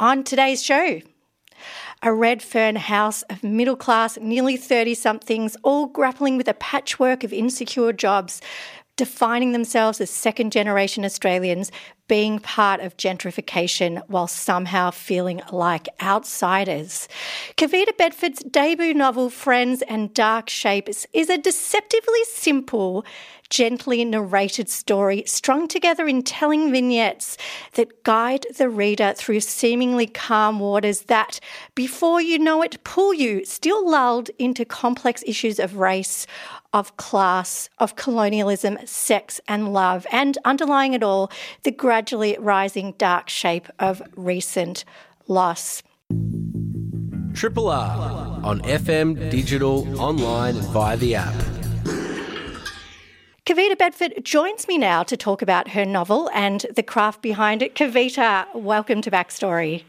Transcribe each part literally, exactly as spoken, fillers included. On today's show, a Redfern house of middle-class, nearly thirty-somethings, all grappling with a patchwork of insecure jobs, defining themselves as second-generation Australians, being part of gentrification while somehow feeling like outsiders. Kavita Bedford's debut novel, Friends and Dark Shapes, is a deceptively simple, gently narrated story strung together in telling vignettes that guide the reader through seemingly calm waters that, before you know it, pull you, still lulled into complex issues of race, of class, of colonialism, sex and love, and underlying it all, the gradually rising dark shape of recent loss. Triple R on F M, digital, online and via the app. Kavita Bedford joins me now to talk about her novel and the craft behind it. Kavita, welcome to Backstory.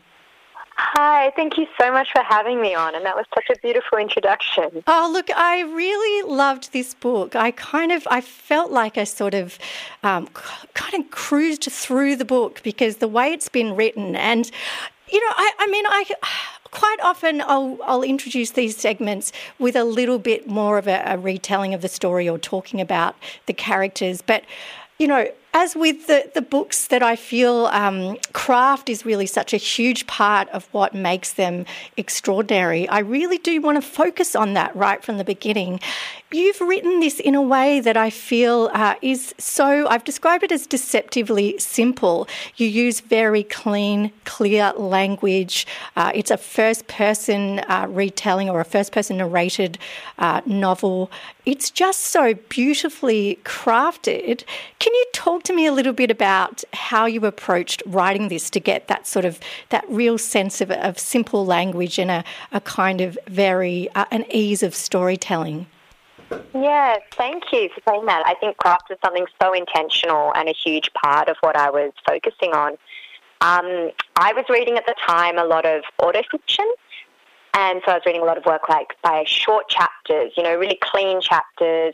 Hi, thank you so much for having me on, and that was such a beautiful introduction. Oh, look, I really loved this book. I kind of, I felt like I sort of um, kind of cruised through the book because the way it's been written and, you know, I, I mean, I... Quite often I'll, I'll introduce these segments with a little bit more of a, a retelling of the story or talking about the characters. But, you know, as with the, the books that I feel um, craft is really such a huge part of what makes them extraordinary, I really do want to focus on that right from the beginning. You've written this in a way that I feel uh, is so, I've described it as deceptively simple. You use very clean, clear language. Uh, it's a first-person uh, retelling or a first-person narrated uh, novel. It's just so beautifully crafted. Can you talk to me a little bit about how you approached writing this to get that sort of, that real sense of, of simple language and a, a kind of very, uh, an ease of storytelling? Yeah, thank you for saying that. I think craft is something so intentional and a huge part of what I was focusing on. Um, I was reading at the time a lot of autofiction, and so I was reading a lot of work like by short chapters, you know, really clean chapters,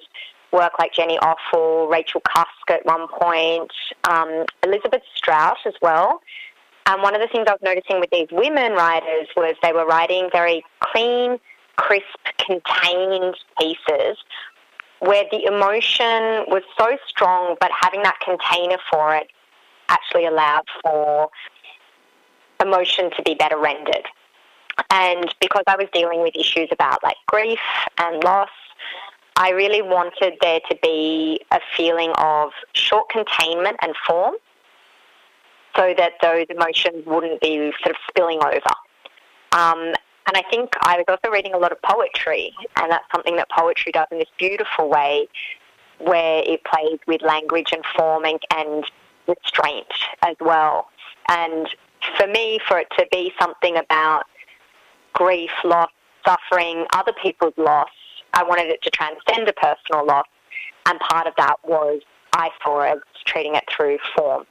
work like Jenny Offill, Rachel Cusk at one point, um, Elizabeth Strout as well. And one of the things I was noticing with these women writers was they were writing very clean, crisp, contained pieces where the emotion was so strong, but having that container for it actually allowed for emotion to be better rendered. And because I was dealing with issues about like grief and loss, I really wanted there to be a feeling of short containment and form so that those emotions wouldn't be sort of spilling over. Um, and I think I was also reading a lot of poetry, and that's something that poetry does in this beautiful way where it plays with language and form and, and restraint as well. And for me, for it to be something about grief, loss, suffering, other people's loss, I wanted it to transcend a personal loss, and part of that was, I saw it, treating it through form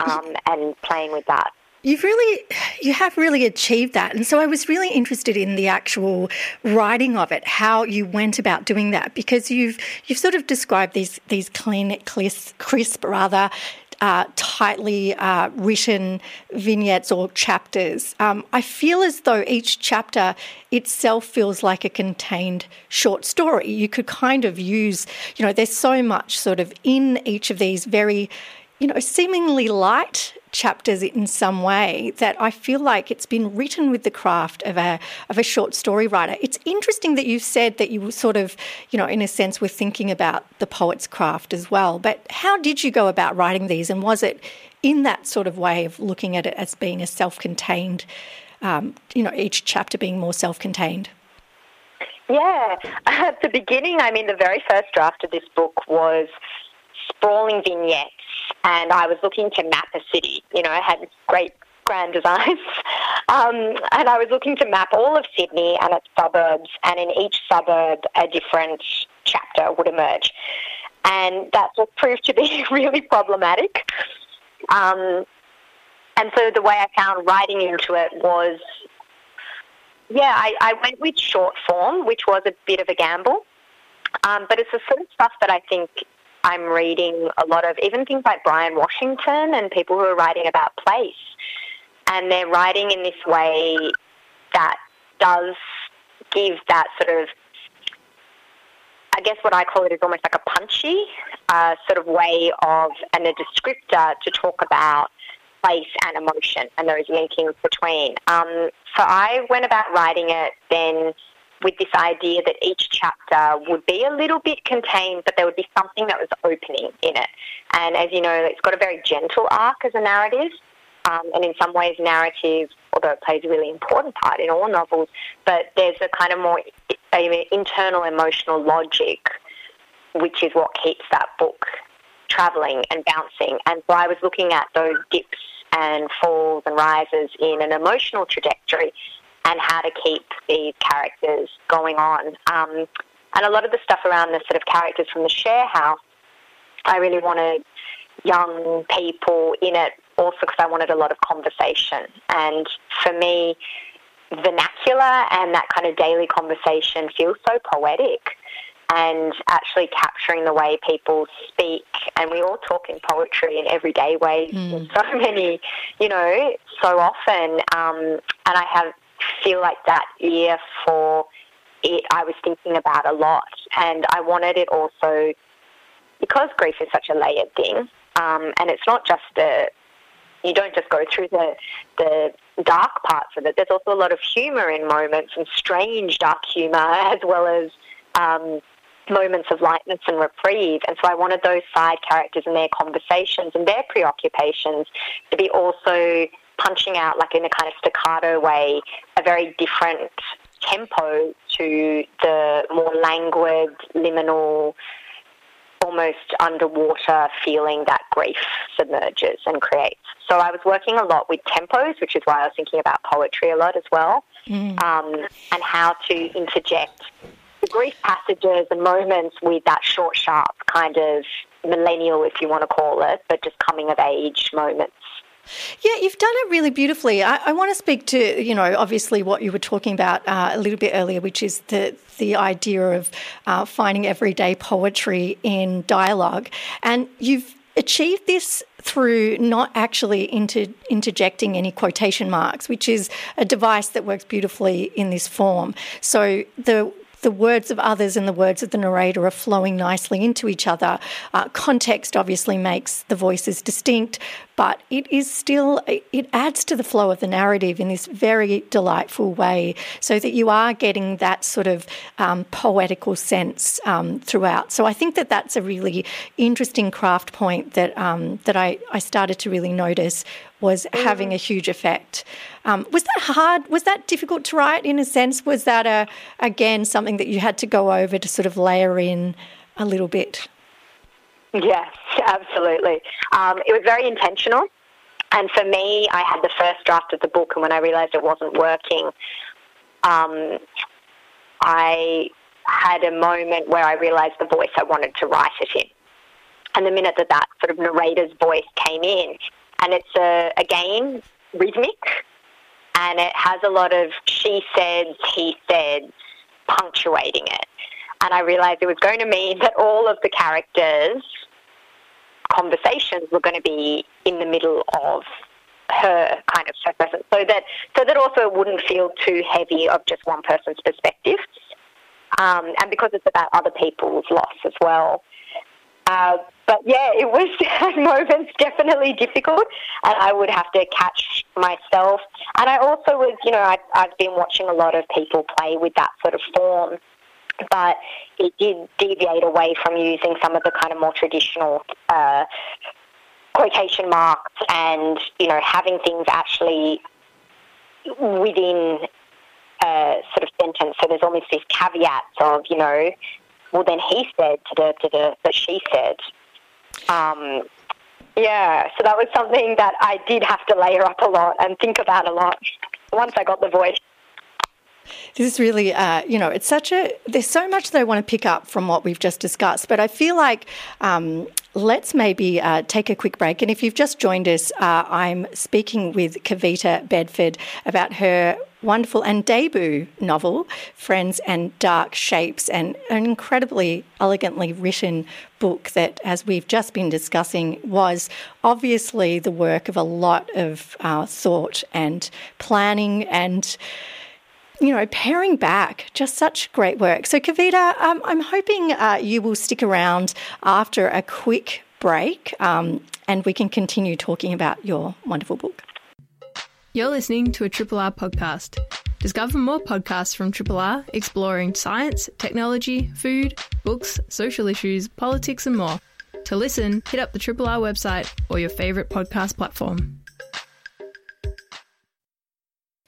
um, and playing with that. You've really, you have really achieved that. And so I was really interested in the actual writing of it, how you went about doing that, because you've you've sort of described these these clean, crisp, crisp rather, Uh, tightly uh, written vignettes or chapters. Um, I feel as though each chapter itself feels like a contained short story. You could kind of use, you know, there's so much sort of in each of these very, you know, seemingly light chapters in some way that I feel like it's been written with the craft of a of a short story writer. It's interesting that you've said that you were sort of, you know, in a sense were thinking about the poet's craft as well. But how did you go about writing these, and was it in that sort of way of looking at it as being a self-contained, um, you know, each chapter being more self-contained? Yeah. At the beginning, I mean, the very first draft of this book was sprawling vignettes, and I was looking to map a city. You know, I had great grand designs, um, and I was looking to map all of Sydney and its suburbs, and in each suburb a different chapter would emerge. And that just proved to be really problematic. Um, and so the way I found writing into it was, yeah, I, I went with short form, which was a bit of a gamble. Um, but it's the sort of stuff that I think I'm reading a lot of, even things like Brian Washington and people who are writing about place. And they're writing in this way that does give that sort of, I guess what I call it is almost like a punchy uh, sort of way of, and a descriptor to talk about place and emotion and those linkings between. Um, so I went about writing it then with this idea that each chapter would be a little bit contained, but there would be something that was opening in it. And as you know, it's got a very gentle arc as a narrative. Um, and in some ways narrative, although it plays a really important part in all novels, but there's a kind of more a, internal emotional logic, which is what keeps that book travelling and bouncing. And so I was looking at those dips and falls and rises in an emotional trajectory and how to keep these characters going on. Um, and a lot of the stuff around the sort of characters from the share house, I really wanted young people in it, also because I wanted a lot of conversation. And for me, vernacular and that kind of daily conversation feels so poetic, and actually capturing the way people speak. And we all talk in poetry in everyday ways, mm. in so many, you know, so often. Um, and I have feel like that ear for it I was thinking about a lot. And I wanted it also, because grief is such a layered thing, um, and it's not just the, you don't just go through the the dark parts of it. There's also a lot of humour in moments, and strange dark humour, as well as um, moments of lightness and reprieve. And so I wanted those side characters and their conversations and their preoccupations to be also punching out, like in a kind of staccato way, a very different tempo to the more languid, liminal, almost underwater feeling that grief submerges and creates. So I was working a lot with tempos, which is why I was thinking about poetry a lot as well, mm. um, and how to interject the grief passages and moments with that short, sharp kind of millennial, if you want to call it, but just coming-of-age moments. Yeah, you've done it really beautifully. I, I want to speak to, you know, obviously what you were talking about uh, a little bit earlier, which is the the idea of uh, finding everyday poetry in dialogue. And you've achieved this through not actually inter- interjecting any quotation marks, which is a device that works beautifully in this form. So the The words of others and the words of the narrator are flowing nicely into each other. Uh, context obviously makes the voices distinct, but it is still, it adds to the flow of the narrative in this very delightful way, so that you are getting that sort of um, poetical sense um, throughout. So I think that that's a really interesting craft point that um, that I, I started to really notice was having a huge effect. Um, was that hard? Was that difficult to write in a sense? Was that, a, again, something that you had to go over to sort of layer in a little bit? Yes, absolutely. Um, it was very intentional. And for me, I had the first draft of the book, and when I realised it wasn't working, um, I had a moment where I realised the voice I wanted to write it in. And the minute that that sort of narrator's voice came in, and it's, a, again, rhythmic, and it has a lot of she said, he said, punctuating it. And I realised it was going to mean that all of the characters' conversations were going to be in the middle of her kind of presence, so that so that also it wouldn't feel too heavy of just one person's perspective. Um, and because it's about other people's loss as well. Uh, but, yeah, it was at moments definitely difficult, and I would have to catch myself. And I also was, you know, I, I've been watching a lot of people play with that sort of form, but it did deviate away from using some of the kind of more traditional uh, quotation marks and, you know, having things actually within a sort of sentence. So there's almost these caveats of, you know, well, then he said, da, da, da, but she said. Um, yeah, so that was something that I did have to layer up a lot and think about a lot once I got the voice. This is really, uh, you know, it's such a, there's so much that I want to pick up from what we've just discussed, but I feel like um, let's maybe uh, take a quick break. And if you've just joined us, uh, I'm speaking with Kavita Bedford about her wonderful and debut novel, Friends and Dark Shapes, and an incredibly elegantly written book that, as we've just been discussing, was obviously the work of a lot of uh, thought and planning and, you know, paring back, just such great work. So, Kavita, um, I'm hoping uh, you will stick around after a quick break um, and we can continue talking about your wonderful book. You're listening to a Triple R podcast. Discover more podcasts from Triple R exploring science, technology, food, books, social issues, politics and more. To listen, hit up the Triple R website or your favourite podcast platform.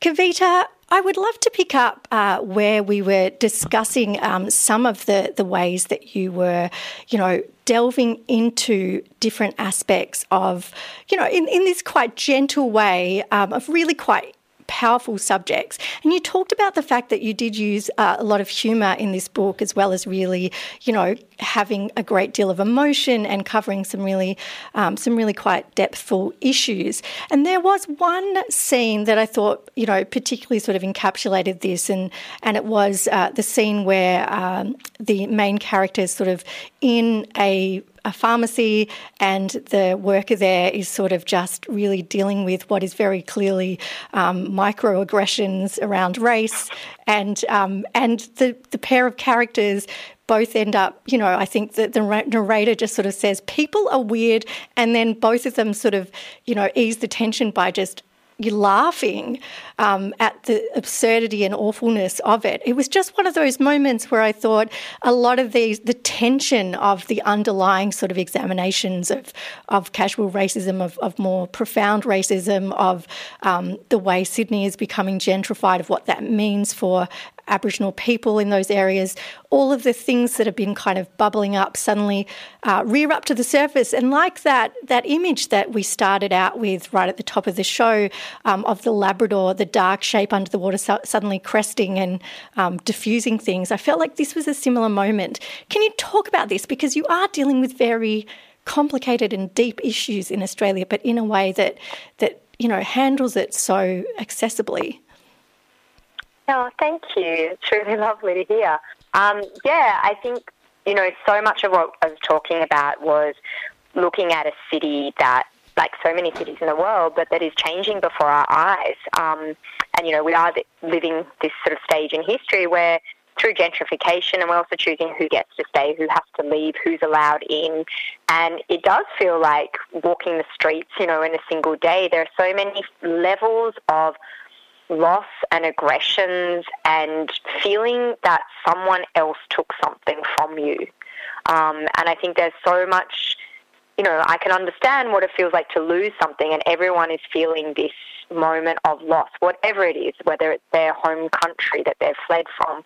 Kavita, I would love to pick up uh, where we were discussing um, some of the, the ways that you were, you know, delving into different aspects of, you know, in, in this quite gentle way um, of really quite powerful subjects. And you talked about the fact that you did use uh, a lot of humour in this book, as well as really, you know, having a great deal of emotion and covering some really, um, some really quite depthful issues. And there was one scene that I thought, you know, particularly sort of encapsulated this, and and it was uh, the scene where um, the main character is sort of in a a pharmacy, and the worker there is sort of just really dealing with what is very clearly um, microaggressions around race, and um, and the, the pair of characters both end up, you know, I think that the narrator just sort of says, people are weird, and then both of them sort of, you know, ease the tension by just You're laughing um, at the absurdity and awfulness of it. It was just one of those moments where I thought a lot of these, the tension of the underlying sort of examinations of, of casual racism, of, of more profound racism, of um, the way Sydney is becoming gentrified, of what that means for Aboriginal people in those areas, all of the things that have been kind of bubbling up suddenly uh, rear up to the surface. And like that that image that we started out with right at the top of the show um, of the Labrador, the dark shape under the water su- suddenly cresting and um, diffusing things, I felt like this was a similar moment. Can you talk about this? Because you are dealing with very complicated and deep issues in Australia, but in a way that, that you know, handles it so accessibly. Oh, thank you. It's really lovely to hear. Um, yeah, I think, you know, so much of what I was talking about was looking at a city that, like so many cities in the world, but that is changing before our eyes. Um, and, you know, we are living this sort of stage in history where through gentrification, and we're also choosing who gets to stay, who has to leave, who's allowed in. And it does feel like walking the streets, you know, in a single day, there are so many levels of loss and aggressions and feeling that someone else took something from you. Um, and I think there's so much, you know, I can understand what it feels like to lose something, and everyone is feeling this moment of loss, whatever it is, whether it's their home country that they've fled from,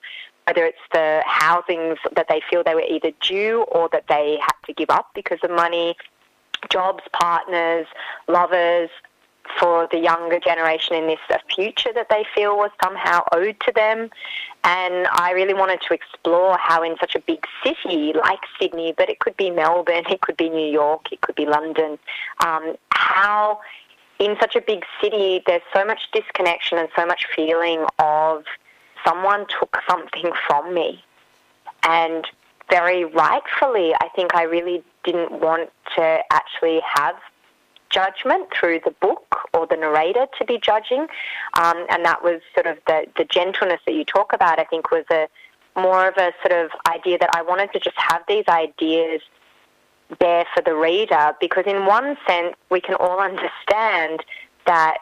whether it's the housings that they feel they were either due or that they had to give up because of money, jobs, partners, lovers, for the younger generation in this, a future that they feel was somehow owed to them. And I really wanted to explore how in such a big city like Sydney, but it could be Melbourne, it could be New York, it could be London, um, how in such a big city there's so much disconnection and so much feeling of someone took something from me. And very rightfully, I think I really didn't want to actually have judgment through the book or the narrator to be judging, um, and that was sort of the, the gentleness that you talk about, I think, was a more of a sort of idea that I wanted to just have these ideas there for the reader, because in one sense we can all understand that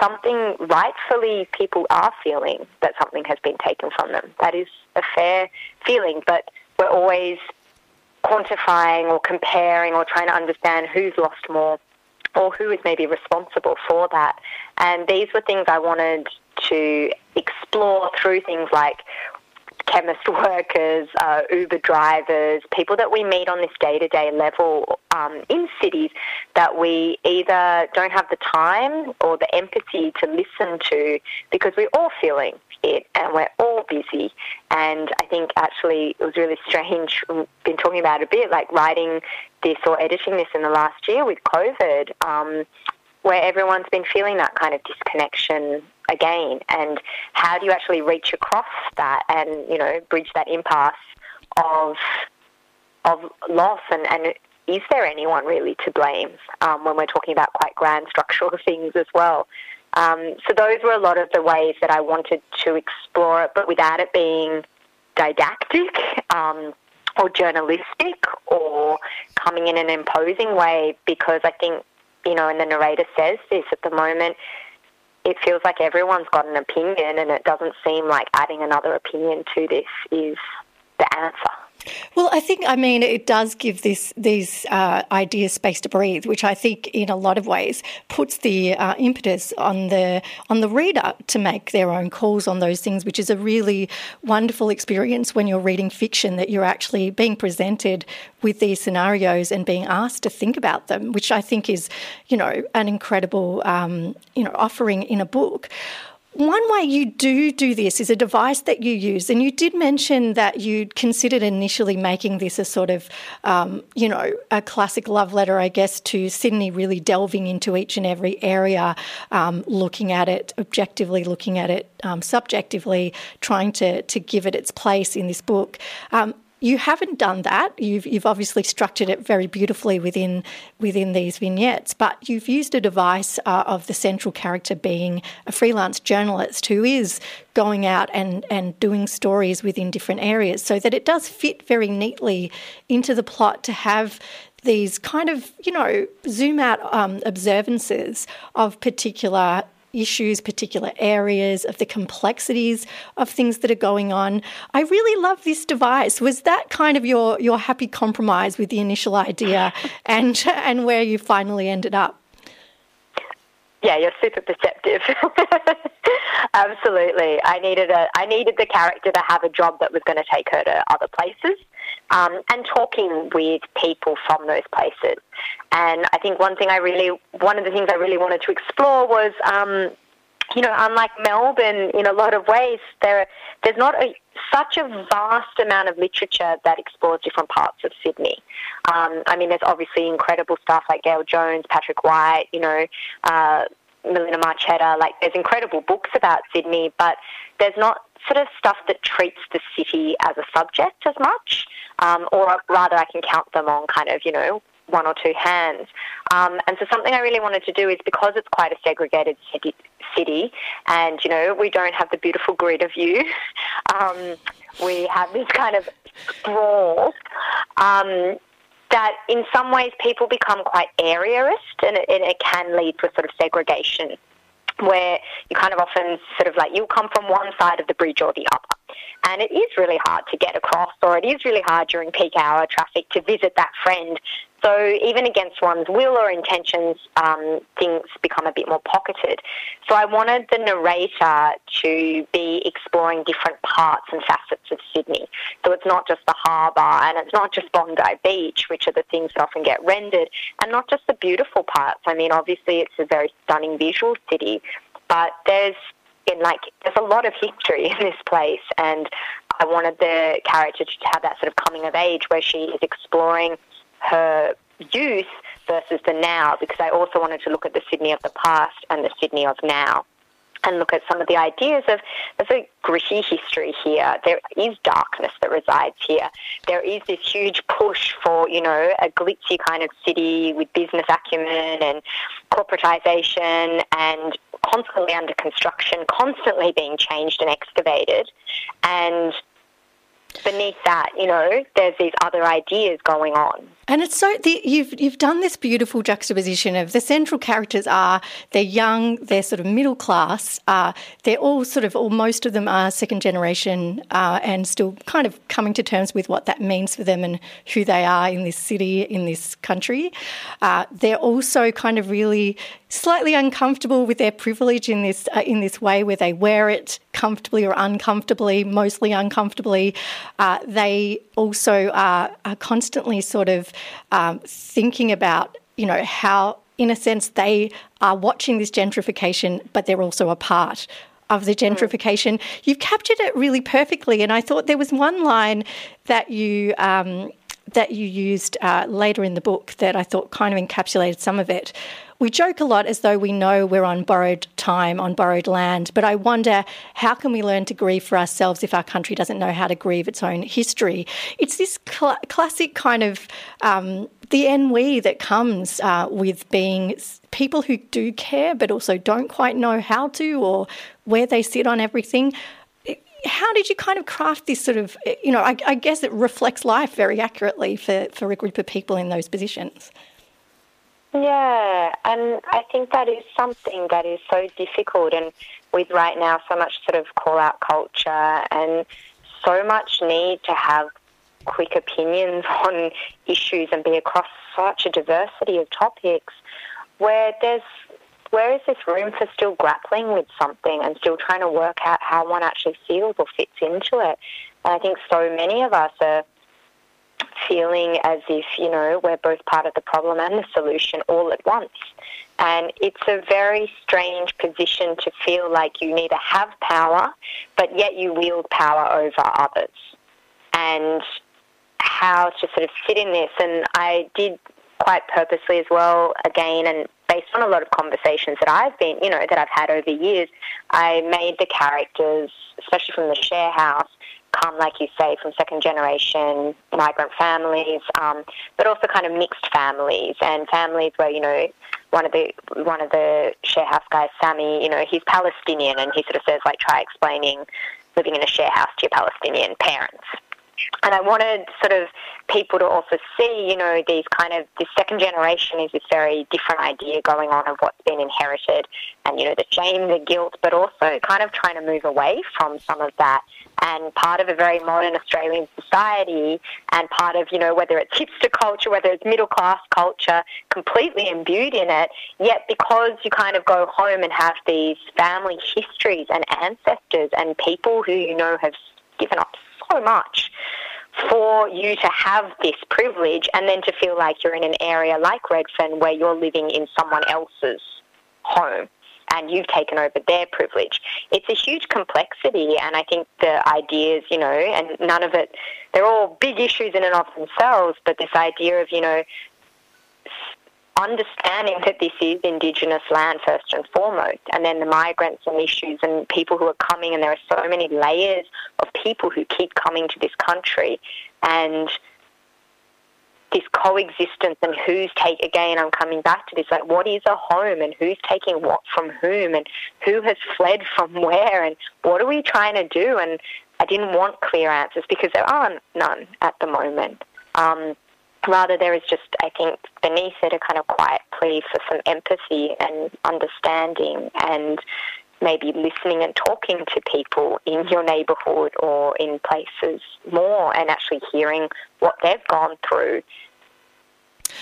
something rightfully people are feeling that something has been taken from them. That is a fair feeling, but we're always quantifying or comparing or trying to understand who's lost more or who is maybe responsible for that. And these were things I wanted to explore through things like chemist workers, uh, Uber drivers, people that we meet on this day-to-day level um, in cities that we either don't have the time or the empathy to listen to, because we're all feeling it and we're all busy. And I think actually it was really strange, we've been talking about it a bit, like writing this or editing this in the last year with COVID, um, where everyone's been feeling that kind of disconnection again, and how do you actually reach across that and, you know, bridge that impasse of of loss, and, and is there anyone really to blame um, when we're talking about quite grand structural things as well? Um, so those were a lot of the ways that I wanted to explore it, but without it being didactic um, or journalistic or coming in an imposing way, because I think, you know, and the narrator says this at the moment, it feels like everyone's got an opinion, and it doesn't seem like adding another opinion to this is the answer. Well, I think, I mean, it does give this these uh, ideas space to breathe, which I think in a lot of ways puts the uh, impetus on the on the reader to make their own calls on those things, which is a really wonderful experience when you're reading fiction, that you're actually being presented with these scenarios and being asked to think about them, which I think is, you know, an incredible, um, you know, offering in a book. One way you do do this is a device that you use, and you did mention that you considered initially making this a sort of, um, you know, a classic love letter, I guess, to Sydney, really delving into each and every area, um, looking at it objectively, looking at it um, subjectively, trying to to give it its place in this book. Um, you haven't done that. You've you've obviously structured it very beautifully within within these vignettes, but you've used a device uh, of the central character being a freelance journalist who is going out and, and doing stories within different areas, so that it does fit very neatly into the plot to have these kind of, you know, zoom out um, observances of particular issues, particular areas, of the complexities of things that are going on. I really love this device. Was that kind of your your happy compromise with the initial idea and and where you finally ended up? Yeah, you're super perceptive. Absolutely. I needed a I needed the character to have a job that was going to take her to other places, um, and talking with people from those places. And I think one thing I really, one of the things I really wanted to explore was, um, you know, unlike Melbourne, in a lot of ways, there there's not a, such a vast amount of literature that explores different parts of Sydney. Um, I mean, there's obviously incredible stuff like Gail Jones, Patrick White, you know, uh, Melina Marchetta. Like, there's incredible books about Sydney, but there's not sort of stuff that treats the city as a subject as much, um, or rather I can count them on kind of, you know, one or two hands. Um, and so something I really wanted to do is, because it's quite a segregated city, city and, you know, we don't have the beautiful grid of you, um, we have this kind of sprawl, um, that in some ways people become quite areaist, and it, and it can lead to a sort of segregation where you kind of often sort of like you'll come from one side of the bridge or the other. And it is really hard to get across, or it is really hard during peak hour traffic to visit that friend. So even against one's will or intentions, um, things become a bit more pocketed. So I wanted the narrator to be exploring different parts and facets of Sydney. So it's not just the harbour, and it's not just Bondi Beach, which are the things that often get rendered, and not just the beautiful parts. I mean, obviously it's a very stunning visual city, but there's in like there's a lot of history in this place, and I wanted the character to have that sort of coming of age where she is exploring her youth versus the now, because I also wanted to look at the Sydney of the past and the Sydney of now, and look at some of the ideas of there's a gritty history here. There is darkness that resides here. There is this huge push for, you know, a glitzy kind of city with business acumen and corporatisation and constantly under construction, constantly being changed and excavated. And beneath that, you know, there's these other ideas going on. And it's so the, you've you've done this beautiful juxtaposition of the central characters are they're young, they're sort of middle class, uh, they're all sort of, or most of them are second generation uh, and still kind of coming to terms with what that means for them and who they are in this city, in this country. Uh, they're also kind of really slightly uncomfortable with their privilege in this uh, in this way where they wear it comfortably or uncomfortably, mostly uncomfortably. Uh, they also are, are constantly sort of um, thinking about, you know, how in a sense they are watching this gentrification, but they're also a part of the gentrification. Mm. You've captured it really perfectly, and I thought there was one line that you um, that you used uh, later in the book that I thought kind of encapsulated some of it. We joke a lot as though we know we're on borrowed time, on borrowed land, but I wonder how can we learn to grieve for ourselves if our country doesn't know how to grieve its own history? It's this cl- classic kind of um, the ennui that comes uh, with being people who do care but also don't quite know how to or where they sit on everything. How did you kind of craft this sort of, you know, I, I guess it reflects life very accurately for, for a group of people in those positions? Yeah, and I think that is something that is so difficult, and with right now so much sort of call-out culture and so much need to have quick opinions on issues and be across such a diversity of topics, where there's where is this room for still grappling with something and still trying to work out how one actually feels or fits into it. And I think so many of us are feeling as if, you know, we're both part of the problem and the solution all at once. And it's a very strange position to feel like you need to have power, but yet you wield power over others. And how to sort of sit in this. And I did quite purposely as well, again, and based on a lot of conversations that I've been, you know, that I've had over years, I made the characters, especially from the share house, come, like you say, from second-generation migrant families, um, but also kind of mixed families and families where, you know, one of the one of the share house guys, Sammy, you know, he's Palestinian, and he sort of says, like, try explaining living in a share house to your Palestinian parents. And I wanted sort of people to also see, you know, these kind of, this second generation is this very different idea going on of what's been inherited and, you know, the shame, the guilt, but also kind of trying to move away from some of that. And part of a very modern Australian society and part of, you know, whether it's hipster culture, whether it's middle-class culture, completely imbued in it, yet because you kind of go home and have these family histories and ancestors and people who, you know, have given up so much for you to have this privilege and then to feel like you're in an area like Redfern where you're living in someone else's home and you've taken over their privilege. It's a huge complexity, and I think the ideas, you know, and none of it, they're all big issues in and of themselves, but this idea of, you know, understanding that this is Indigenous land first and foremost, and then the migrants and issues and people who are coming, and there are so many layers of people who keep coming to this country, and this coexistence and who's take again, I'm coming back to this, like what is a home and who's taking what from whom and who has fled from where and what are we trying to do? And I didn't want clear answers because there aren't none at the moment. Um, rather there is just, I think, beneath it a kind of quiet plea for some empathy and understanding and maybe listening and talking to people in your neighbourhood or in places more and actually hearing what they've gone through,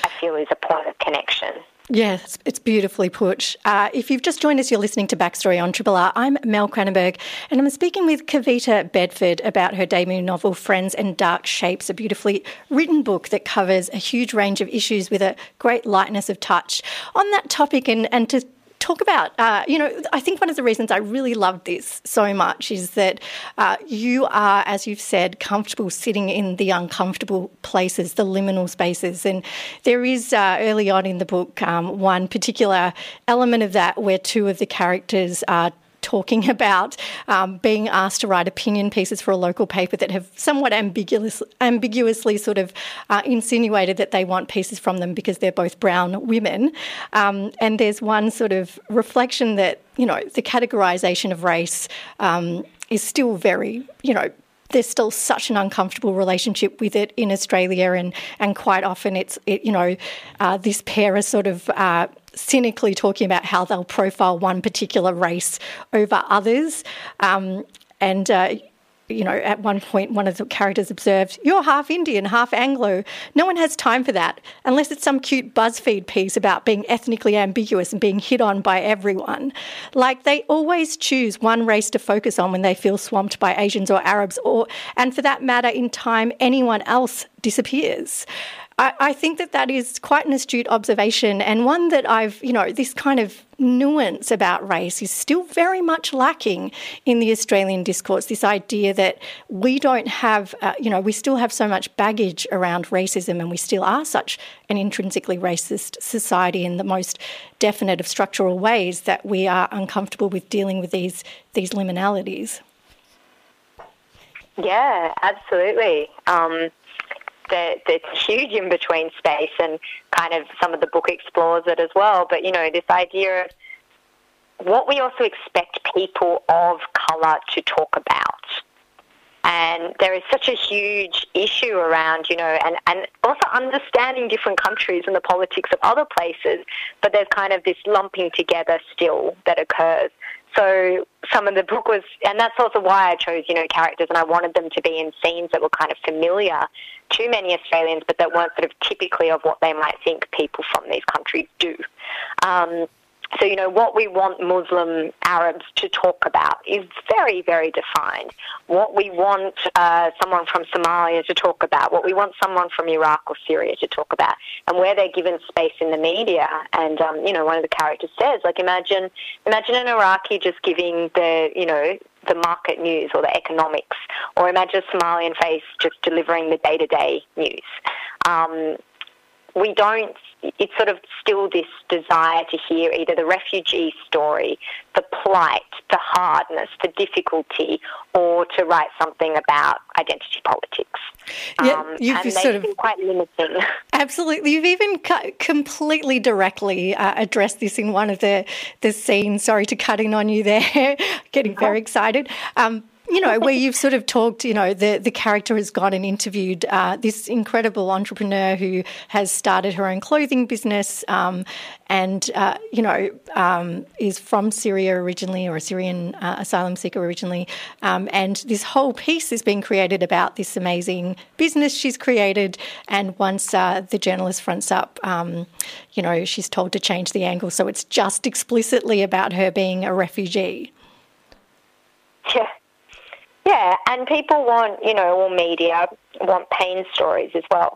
I feel is a point of connection. Yes, it's beautifully put. Uh, if you've just joined us, you're listening to Backstory on Triple R. I'm Mel Cranenburgh, and I'm speaking with Kavita Bedford about her debut novel, Friends and Dark Shapes, a beautifully written book that covers a huge range of issues with a great lightness of touch. On that topic, and, and to talk about, uh, you know, I think one of the reasons I really loved this so much is that uh, you are, as you've said, comfortable sitting in the uncomfortable places, the liminal spaces. And there is uh, early on in the book um, one particular element of that where two of the characters are talking about um, being asked to write opinion pieces for a local paper that have somewhat ambiguous, ambiguously sort of uh, insinuated that they want pieces from them because they're both brown women. Um, and there's one sort of reflection that, you know, the categorisation of race um, is still very, you know, there's still such an uncomfortable relationship with it in Australia, and and quite often it's, it, you know, uh, this pair is sort of uh, cynically talking about how they'll profile one particular race over others. Um, and, uh, you know, at one point one of the characters observed, "You're half Indian, half Anglo. No one has time for that unless it's some cute BuzzFeed piece about being ethnically ambiguous and being hit on by everyone." Like, they always choose one race to focus on when they feel swamped by Asians or Arabs, or, and for that matter, in time, anyone else disappears. I, I think that that is quite an astute observation, and one that I've, you know, this kind of nuance about race is still very much lacking in the Australian discourse, this idea that we don't have, uh, you know, we still have so much baggage around racism, and we still are such an intrinsically racist society in the most definite of structural ways that we are uncomfortable with dealing with these these liminalities. Yeah, absolutely. Um There's huge in-between space, and kind of some of the book explores it as well. But, you know, this idea of what we also expect people of colour to talk about. And there is such a huge issue around, you know, and, and also understanding different countries and the politics of other places, but there's kind of this lumping together still that occurs. So some of the book was, and that's also why I chose, you know, characters, and I wanted them to be in scenes that were kind of familiar to many Australians, but that weren't sort of typically of what they might think people from these countries do. Um, so, you know, what we want Muslim Arabs to talk about is very, very defined. What we want uh, someone from Somalia to talk about, what we want someone from Iraq or Syria to talk about, and where they're given space in the media. And, um, you know, one of the characters says, like, imagine imagine an Iraqi just giving the, you know, the market news or the economics, or imagine a Somalian face just delivering the day-to-day news. Um We don't, it's sort of still this desire to hear either the refugee story, the plight, the hardness, the difficulty, or to write something about identity politics. Yeah, um, you've and sort of quite limiting. Absolutely. You've even cu- completely directly uh, addressed this in one of the, the scenes. Sorry to cut in on you there, getting very excited. Um You know, where you've sort of talked, you know, the, the character has gone and interviewed uh, this incredible entrepreneur who has started her own clothing business um, and, uh, you know, um, is from Syria originally, or a Syrian uh, asylum seeker originally. Um, and this whole piece is being created about this amazing business she's created. And once uh, the journalist fronts up, um, you know, she's told to change the angle. So it's just explicitly about her being a refugee. Yeah. Yeah, and people want, you know, all media want pain stories as well,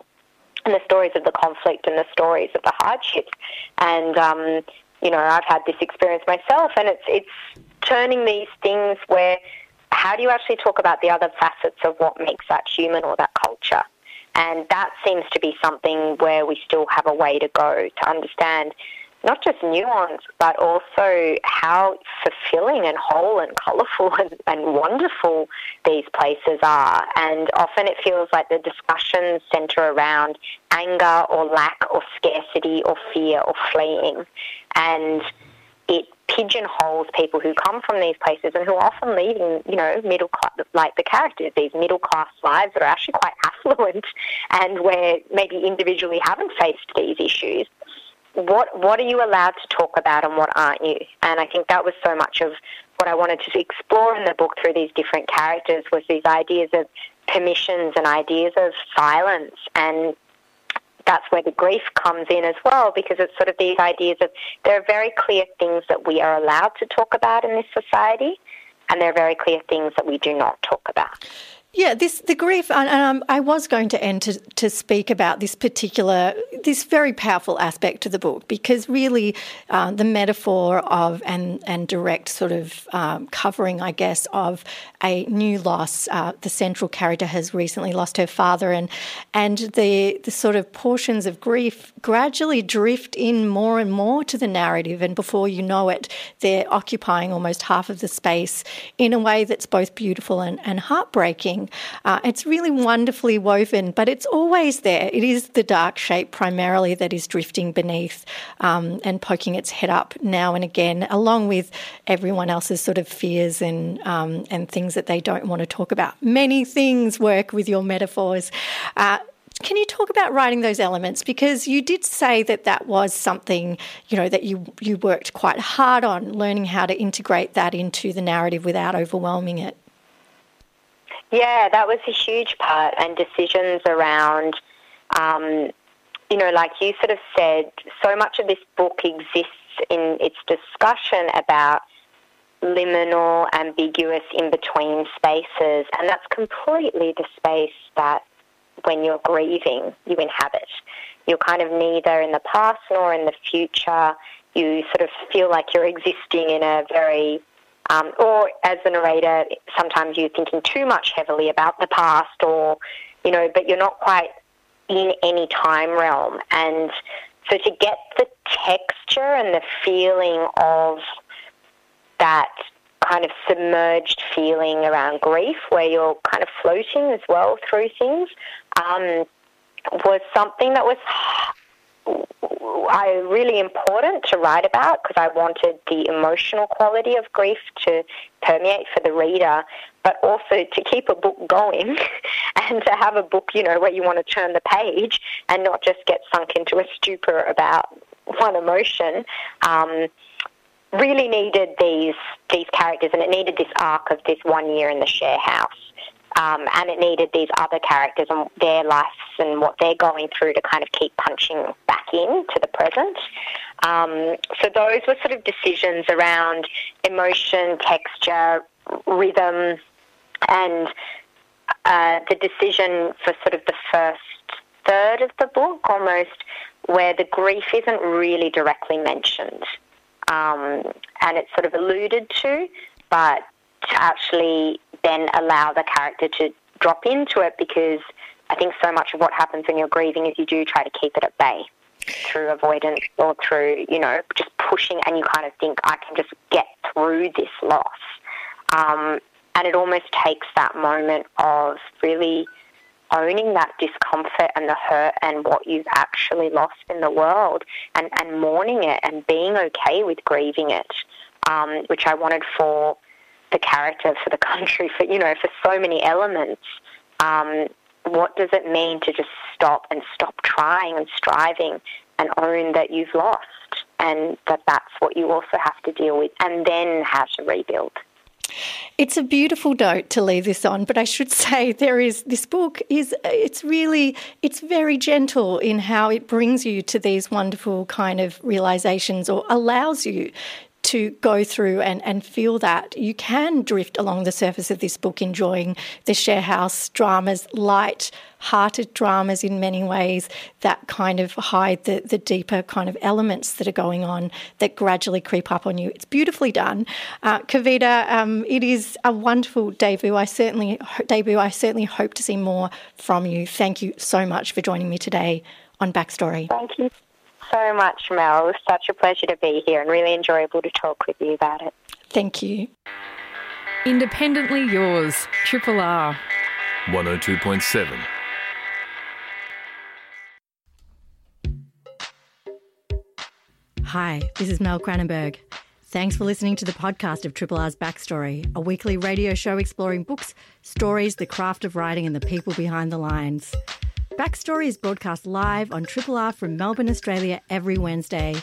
and the stories of the conflict and the stories of the hardships. And, um, you know, I've had this experience myself, and it's it's turning these things where how do you actually talk about the other facets of what makes that human or that culture? And that seems to be something where we still have a way to go to understand not just nuance, but also how fulfilling and whole and colourful and, and wonderful these places are. And often it feels like the discussions centre around anger or lack or scarcity or fear or fleeing. And it pigeonholes people who come from these places and who are often leading, you know, middle class, like the characters, these middle class lives that are actually quite affluent and where maybe individually haven't faced these issues. What what are you allowed to talk about and what aren't you? And I think that was so much of what I wanted to explore in the book through these different characters, was these ideas of permissions and ideas of silence. And that's where the grief comes in as well, because it's sort of these ideas of there are very clear things that we are allowed to talk about in this society, and there are very clear things that we do not talk about. Yeah, this the grief, and um, I was going to end to, to speak about this particular, this very powerful aspect of the book, because really uh, the metaphor of and and direct sort of um, covering, I guess, of a new loss. Uh, the central character has recently lost her father, and and the the sort of portions of grief gradually drift in more and more to the narrative, and before you know it, they're occupying almost half of the space in a way that's both beautiful and, and heartbreaking. thing. Uh, it's really wonderfully woven, but it's always there. It is the dark shape primarily that is drifting beneath um, and poking its head up now and again, along with everyone else's sort of fears and um, and things that they don't want to talk about. Many things work with your metaphors. Uh, Can you talk about writing those elements? Because you did say that that was something, you know, that you, you worked quite hard on, learning how to integrate that into the narrative without overwhelming it. Yeah, that was a huge part, and decisions around, um, you know, like you sort of said, so much of this book exists in its discussion about liminal, ambiguous, in-between spaces, and that's completely the space that when you're grieving, you inhabit. You're kind of neither in the past nor in the future. You sort of feel like you're existing in a very, um, or as the narrator, sometimes you're thinking too much heavily about the past or, you know, but you're not quite in any time realm. And so to get the texture and the feeling of that kind of submerged feeling around grief where you're kind of floating as well through things, um, was something that was I really important to write about because I wanted the emotional quality of grief to permeate for the reader, but also to keep a book going and to have a book, you know, where you want to turn the page and not just get sunk into a stupor about one emotion. Um really needed these these characters, and it needed this arc of this one year in the share house, um, and it needed these other characters and their lives and what they're going through to kind of keep punching back in to the present. Um, so those were sort of decisions around emotion, texture, rhythm, and uh, the decision for sort of the first third of the book almost where the grief isn't really directly mentioned. Um, and it's sort of alluded to, but to actually then allow the character to drop into it, because I think so much of what happens when you're grieving is you do try to keep it at bay through avoidance or through, you know, just pushing, and you kind of think, I can just get through this loss. Um, and it almost takes that moment of really owning that discomfort and the hurt and what you've actually lost in the world, and, and mourning it and being okay with grieving it, um, which I wanted for the character, for the country, for, you know, for so many elements. Um, what does it mean to just stop and stop trying and striving and own that you've lost and that that's what you also have to deal with, and then how to rebuild? It's a beautiful note to leave this on, but I should say there is this book is it's really it's very gentle in how it brings you to these wonderful kind of realizations, or allows you to go through and, and feel that. You can drift along the surface of this book, enjoying the sharehouse dramas, light-hearted dramas in many ways that kind of hide the, the deeper kind of elements that are going on that gradually creep up on you. It's beautifully done. Uh, Kavita, um, it is a wonderful debut. I certainly debut. I certainly hope to see more from you. Thank you so much for joining me today on Backstory. Thank you so much, Mel. It was such a pleasure to be here and really enjoyable to talk with you about it. Thank you. Independently yours, Triple R. one oh two point seven. Hi, this is Mel Cranenburgh. Thanks for listening to the podcast of Triple R's Backstory, a weekly radio show exploring books, stories, the craft of writing, and the people behind the lines. Backstory is broadcast live on Triple R from Melbourne, Australia, every Wednesday.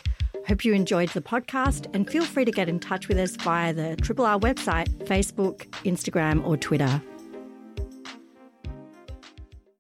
Hope you enjoyed the podcast, and feel free to get in touch with us via the Triple R website, Facebook, Instagram or Twitter.